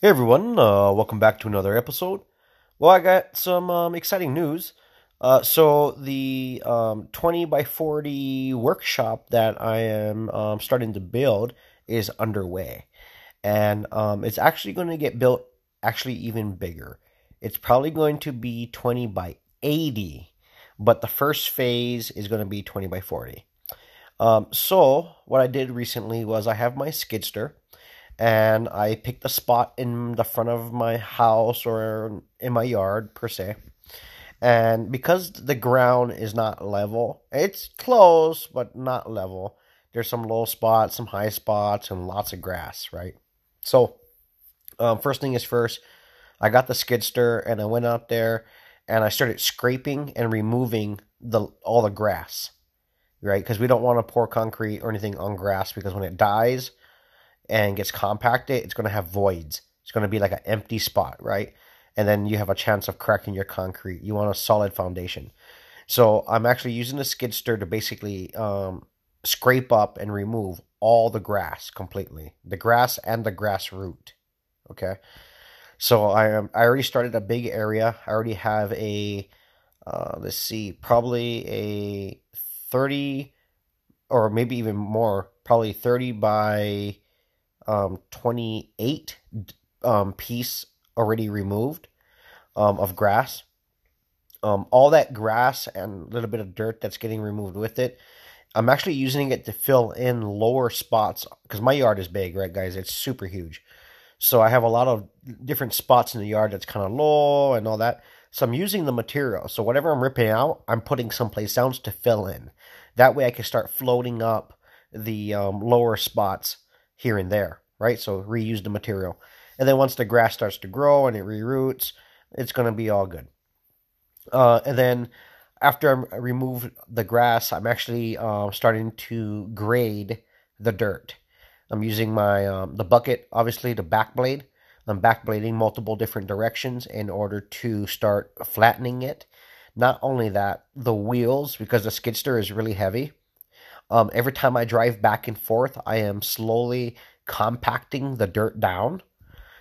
Hey everyone, welcome back to another episode. Well, I got some exciting news. So the 20 by 40 workshop that I am starting to build is underway. And it's actually going to get built even bigger. It's probably going to be 20 by 80, but the first phase is going to be 20 by 40. So what I did recently was I have my skidster. And I picked a spot in the front of my house or in my yard, per se. And because the ground is not level, it's close, but not level. There's some low spots, some high spots, and lots of grass, right? So, first thing is first, I got the skidster, and I went out there, and I started scraping and removing all the grass, right? Because we don't want to pour concrete or anything on grass, because when it dies and gets compacted, it's going to have voids. It's going to be like an empty spot, right? And then you have a chance of cracking your concrete. You want a solid foundation. So I'm actually using the skidster to basically scrape up and remove all the grass completely. The grass and the grass root, okay? So I already started a big area. I already have a, probably a 30 or maybe even more, probably 30 by... 28 piece already removed of grass. All that grass and a little bit of dirt that's getting removed with it, I'm actually using it to fill in lower spots, because my yard is big, right, guys? It's super huge. So I have a lot of different spots in the yard that's kind of low and all that. So I'm using the material. So whatever I'm ripping out, I'm putting someplace else to fill in. That way I can start floating up the lower spots here and there, right? So reuse the material. And then once the grass starts to grow and it reroots, it's going to be all good. And then after I remove the grass, I'm actually starting to grade the dirt. I'm using my the bucket, obviously, to backblade. I'm backblading multiple different directions in order to start flattening it. Not only that, the wheels, because the skidster is really heavy. Every time I drive back and forth, I am slowly compacting the dirt down.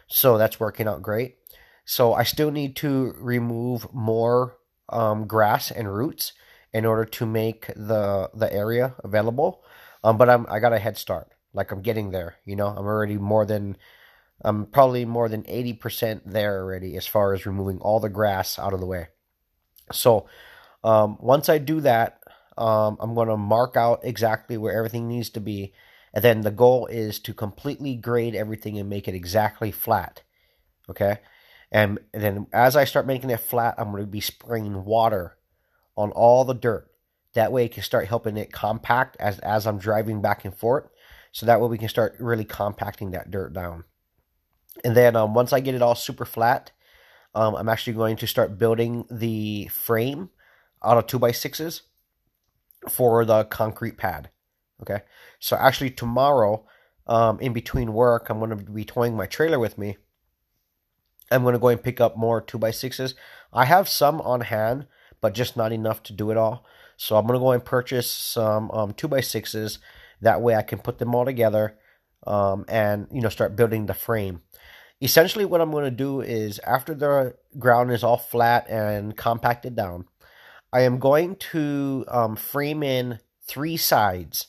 So that's working out great. So I still need to remove more grass and roots in order to make the area available. But I got a head start. Like, I'm getting there, you know. I'm already probably more than 80% there already, as far as removing all the grass out of the way. So once I do that, I'm going to mark out exactly where everything needs to be. And then the goal is to completely grade everything and make it exactly flat. Okay? And then as I start making it flat, I'm going to be spraying water on all the dirt. That way it can start helping it compact as I'm driving back and forth. So that way we can start really compacting that dirt down. And then once I get it all super flat, I'm actually going to start building the frame out of 2x6s. For the concrete pad. Okay, so actually tomorrow, in between work, I'm going to be towing my trailer with me. I'm going to go and pick up more 2x6s. I have some on hand, but just not enough to do it all. So I'm going to go and purchase some 2x6s. That way I can put them all together and, you know, start building the frame. Essentially what I'm going to do is, after the ground is all flat and compacted down, I am going to frame in 3 sides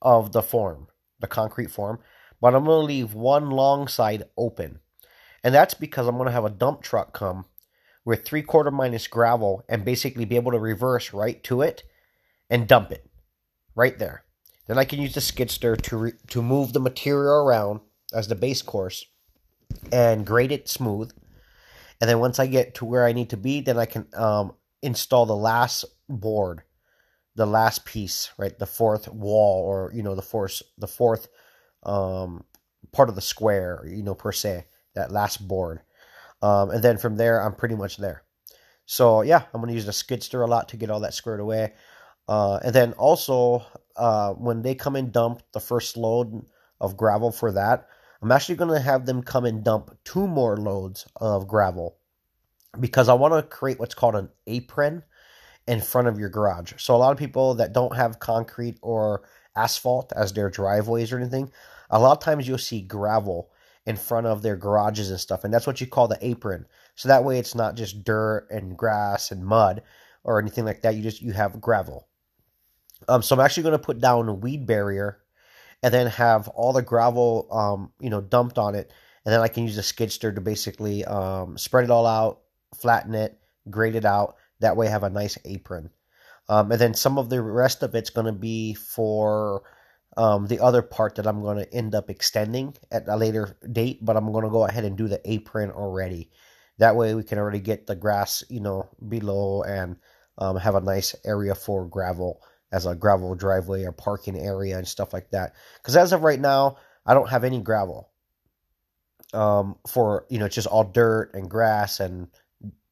of the form, the concrete form, but I'm going to leave one long side open. And that's because I'm going to have a dump truck come with 3/4 minus gravel and basically be able to reverse right to it and dump it right there. Then I can use the skidster to move the material around as the base course and grade it smooth. And then once I get to where I need to be, then I can... install the last board, the last piece, right? The fourth wall, or, you know, the fourth part of the square, you know, per se, that last board. And then from there, I'm pretty much there. So yeah, I'm going to use the skidster a lot to get all that squared away. And then also, when they come and dump the first load of gravel for that, I'm actually going to have them come and dump 2 more loads of gravel, because I want to create what's called an apron in front of your garage. So a lot of people that don't have concrete or asphalt as their driveways or anything, a lot of times you'll see gravel in front of their garages and stuff. And that's what you call the apron. So that way it's not just dirt and grass and mud or anything like that. You have gravel. So I'm actually going to put down a weed barrier and then have all the gravel, dumped on it. And then I can use a skid steer to basically spread it all out, flatten it, grade it out. That way I have a nice apron. And then some of the rest of it's going to be for the other part that I'm going to end up extending at a later date, but I'm going to go ahead and do the apron already. That way we can already get the grass, below and have a nice area for gravel as a gravel driveway or parking area and stuff like that. Because as of right now, I don't have any gravel. It's just all dirt and grass and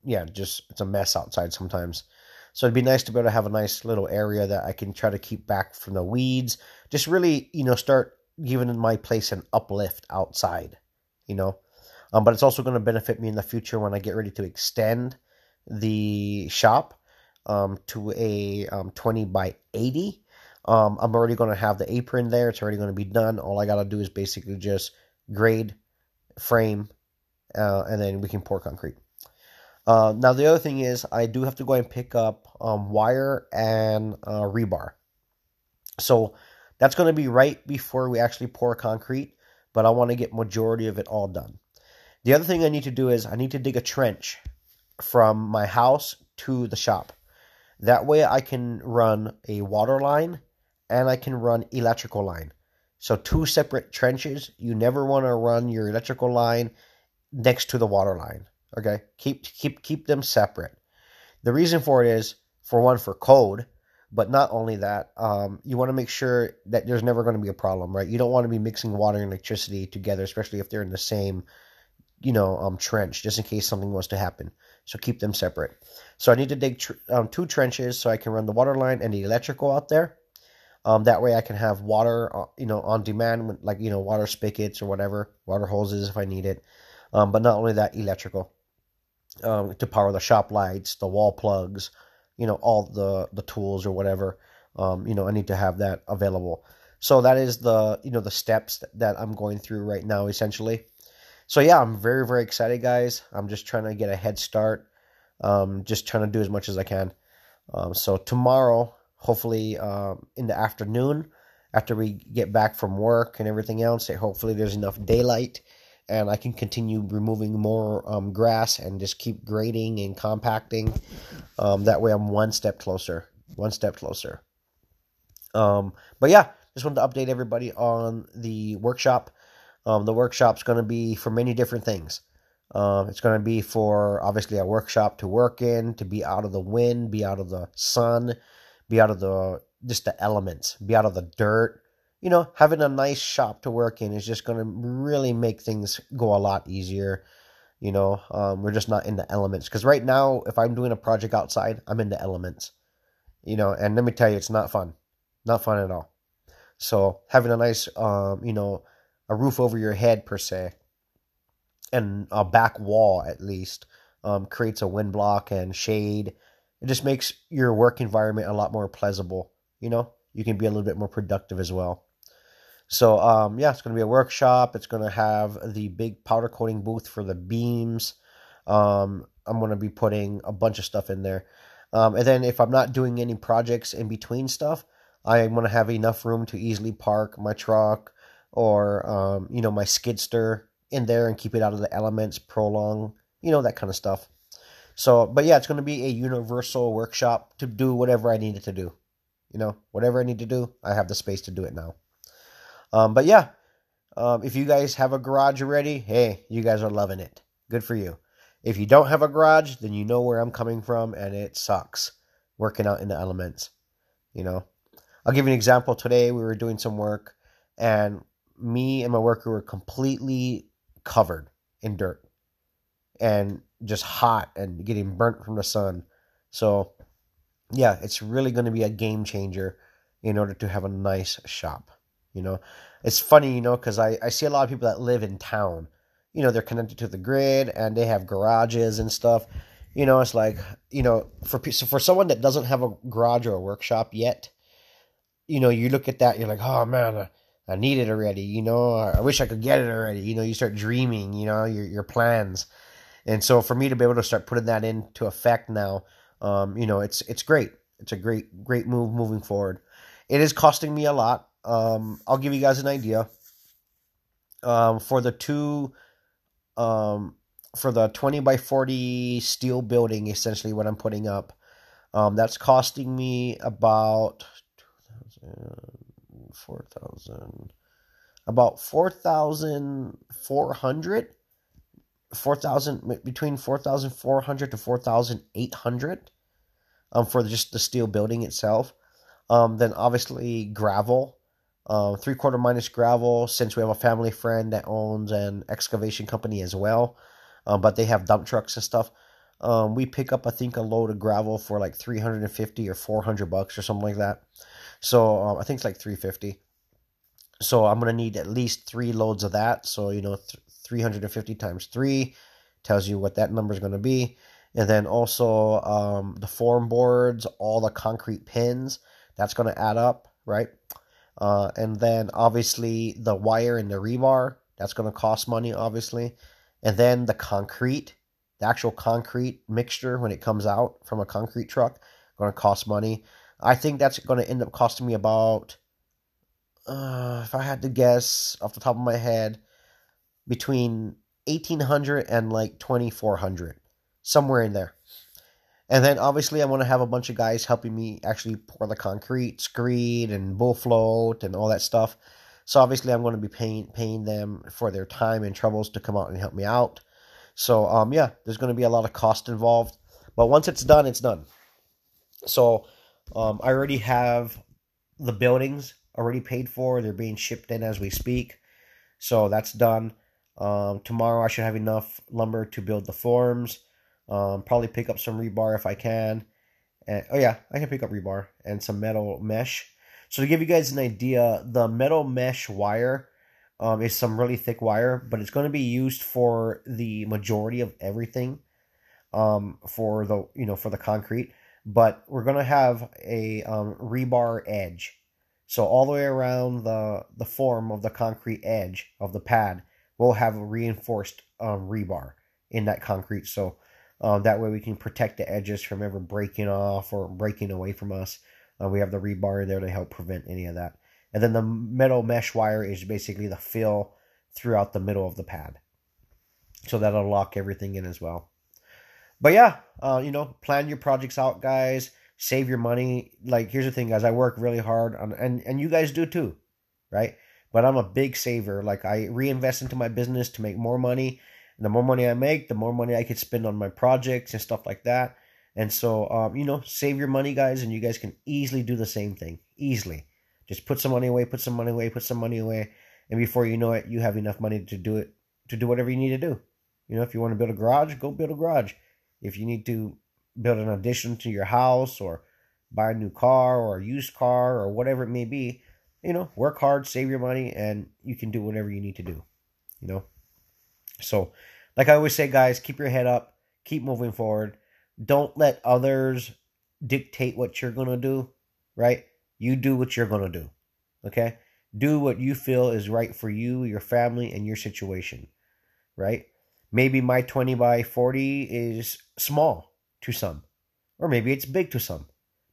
it's a mess outside sometimes. So it'd be nice to be able to have a nice little area that I can try to keep back from the weeds. Just really, start giving my place an uplift outside, But it's also going to benefit me in the future when I get ready to extend the shop to a 20 by 80. I'm already going to have the apron there. It's already going to be done. All I got to do is basically just grade, frame, and then we can pour concrete. Now, the other thing is I do have to go and pick up wire and rebar. So that's going to be right before we actually pour concrete, but I want to get majority of it all done. The other thing I need to do is I need to dig a trench from my house to the shop. That way I can run a water line and I can run electrical line. So two separate trenches. You never want to run your electrical line next to the water line. Okay, keep them separate. The reason for it is, for one, for code, but not only that, you want to make sure that there's never going to be a problem, right? You don't want to be mixing water and electricity together, especially if they're in the same, trench, just in case something was to happen. So keep them separate. So I need to dig two trenches so I can run the water line and the electrical out there. That way I can have water, on demand, like, water spigots or whatever, water hoses if I need it. But not only that, electrical. To power the shop lights, the wall plugs, all the tools or whatever, I need to have that available. So that is the steps that I'm going through right now, essentially. So yeah, I'm very, very excited, guys. I'm just trying to get a head start. Just trying to do as much as I can. So tomorrow, hopefully in the afternoon, after we get back from work and everything else, hopefully there's enough daylight and I can continue removing more grass and just keep grading and compacting. That way I'm one step closer. But yeah, just wanted to update everybody on the workshop. The workshop's going to be for many different things. It's going to be for, obviously, a workshop to work in, to be out of the wind, be out of the sun, be out of the elements, be out of the dirt. Having a nice shop to work in is just going to really make things go a lot easier. We're just not in the elements. Because right now, if I'm doing a project outside, I'm in the elements. And let me tell you, it's not fun. Not fun at all. So having a nice, a roof over your head, per se, and a back wall, at least, creates a wind block and shade. It just makes your work environment a lot more pleasurable. You can be a little bit more productive as well. So, it's going to be a workshop. It's going to have the big powder coating booth for the beams. I'm going to be putting a bunch of stuff in there. And then if I'm not doing any projects in between stuff, I'm going to have enough room to easily park my truck or, my skid steer in there and keep it out of the elements, prolong, that kind of stuff. So, but yeah, it's going to be a universal workshop to do whatever I needed to do. Whatever I need to do, I have the space to do it now. If you guys have a garage already, hey, you guys are loving it. Good for you. If you don't have a garage, then you know where I'm coming from, and it sucks working out in the elements. I'll give you an example. Today we were doing some work, and me and my worker were completely covered in dirt and just hot and getting burnt from the sun. So, yeah, it's really going to be a game changer in order to have a nice shop. It's funny, because I see a lot of people that live in town, they're connected to the grid and they have garages and stuff, it's like, for someone that doesn't have a garage or a workshop yet, you look at that, you're like, oh man, I need it already, you know, I wish I could get it already, you know, you start dreaming, you know, your plans. And so for me to be able to start putting that into effect now, you know, it's great. It's a great move moving forward. It is costing me a lot. I'll give you guys an idea. For the for the 20 by 40 steel building, essentially what I'm putting up, that's costing me about $4,400, between $4,400 to $4,800, for just the steel building itself. Then obviously gravel, three-quarter minus gravel, since we have a family friend that owns an excavation company as well, but they have dump trucks and stuff. We pick up, I think, a load of gravel for like $350 or $400 or something like that. So I think it's like $350. So I'm going to need at least 3 loads of that. So, you know, 350 times 3 tells you what that number is going to be. And then also the form boards, all the concrete pins, that's going to add up, right? And then obviously the wire and the rebar, that's going to cost money, obviously. And then the concrete, the actual concrete mixture when it comes out from a concrete truck, going to cost money. I think that's going to end up costing me about, if I had to guess off the top of my head, between $1,800 and like $2,400, somewhere in there. And then obviously I want to have a bunch of guys helping me actually pour the concrete, screed, and bull float, and all that stuff. So obviously I'm going to be paying them for their time and troubles to come out and help me out. So yeah, there's going to be a lot of cost involved. But once it's done, it's done. So I already have the buildings already paid for. They're being shipped in as we speak. So that's done. Tomorrow I should have enough lumber to build the forms. Probably pick up some rebar if I can. And, oh yeah, I can pick up rebar and some metal mesh. So to give you guys an idea, the metal mesh wire is some really thick wire, but it's going to be used for the majority of everything, for the, you know, for the concrete. But we're going to have a rebar edge. So all the way around the form of the concrete edge of the pad, we'll have a reinforced rebar in that concrete. So that way we can protect the edges from ever breaking off or breaking away from us. We have the rebar in there to help prevent any of that. And then the metal mesh wire is basically the fill throughout the middle of the pad. So that'll lock everything in as well. But yeah, you know, plan your projects out, guys. Save your money. Like, here's the thing, guys. I work really hard on, and you guys do too, right? But I'm a big saver. Like, I reinvest into my business to make more money. And the more money I make, the more money I could spend on my projects and stuff like that. And so, you know, save your money, guys, and you guys can easily do the same thing. Easily. Just put some money away, put some money away, put some money away. And before you know it, you have enough money to do it, to do whatever you need to do. You know, if you want to build a garage, go build a garage. If you need to build an addition to your house or buy a new car or a used car or whatever it may be, you know, work hard, save your money, and you can do whatever you need to do, you know. So, like I always say, guys, keep your head up, keep moving forward. Don't let others dictate what you're going to do, right? You do what you're going to do, okay? Do what you feel is right for you, your family, and your situation, right? Maybe my 20 by 40 is small to some, or maybe it's big to some,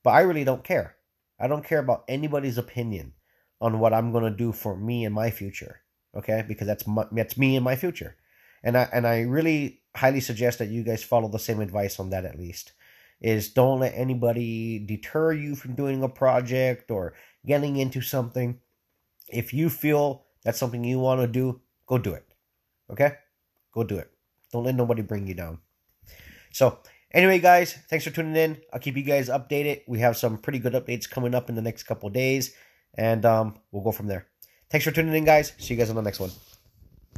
but I really don't care. I don't care about anybody's opinion on what I'm going to do for me and my future, okay? Because that's me and my future. And I really highly suggest that you guys follow the same advice on that, at least, is don't let anybody deter you from doing a project or getting into something. If you feel that's something you want to do, go do it, okay? Go do it. Don't let nobody bring you down. So anyway, guys, thanks for tuning in. I'll keep you guys updated. We have some pretty good updates coming up in the next couple of days, and we'll go from there. Thanks for tuning in, guys. See you guys on the next one.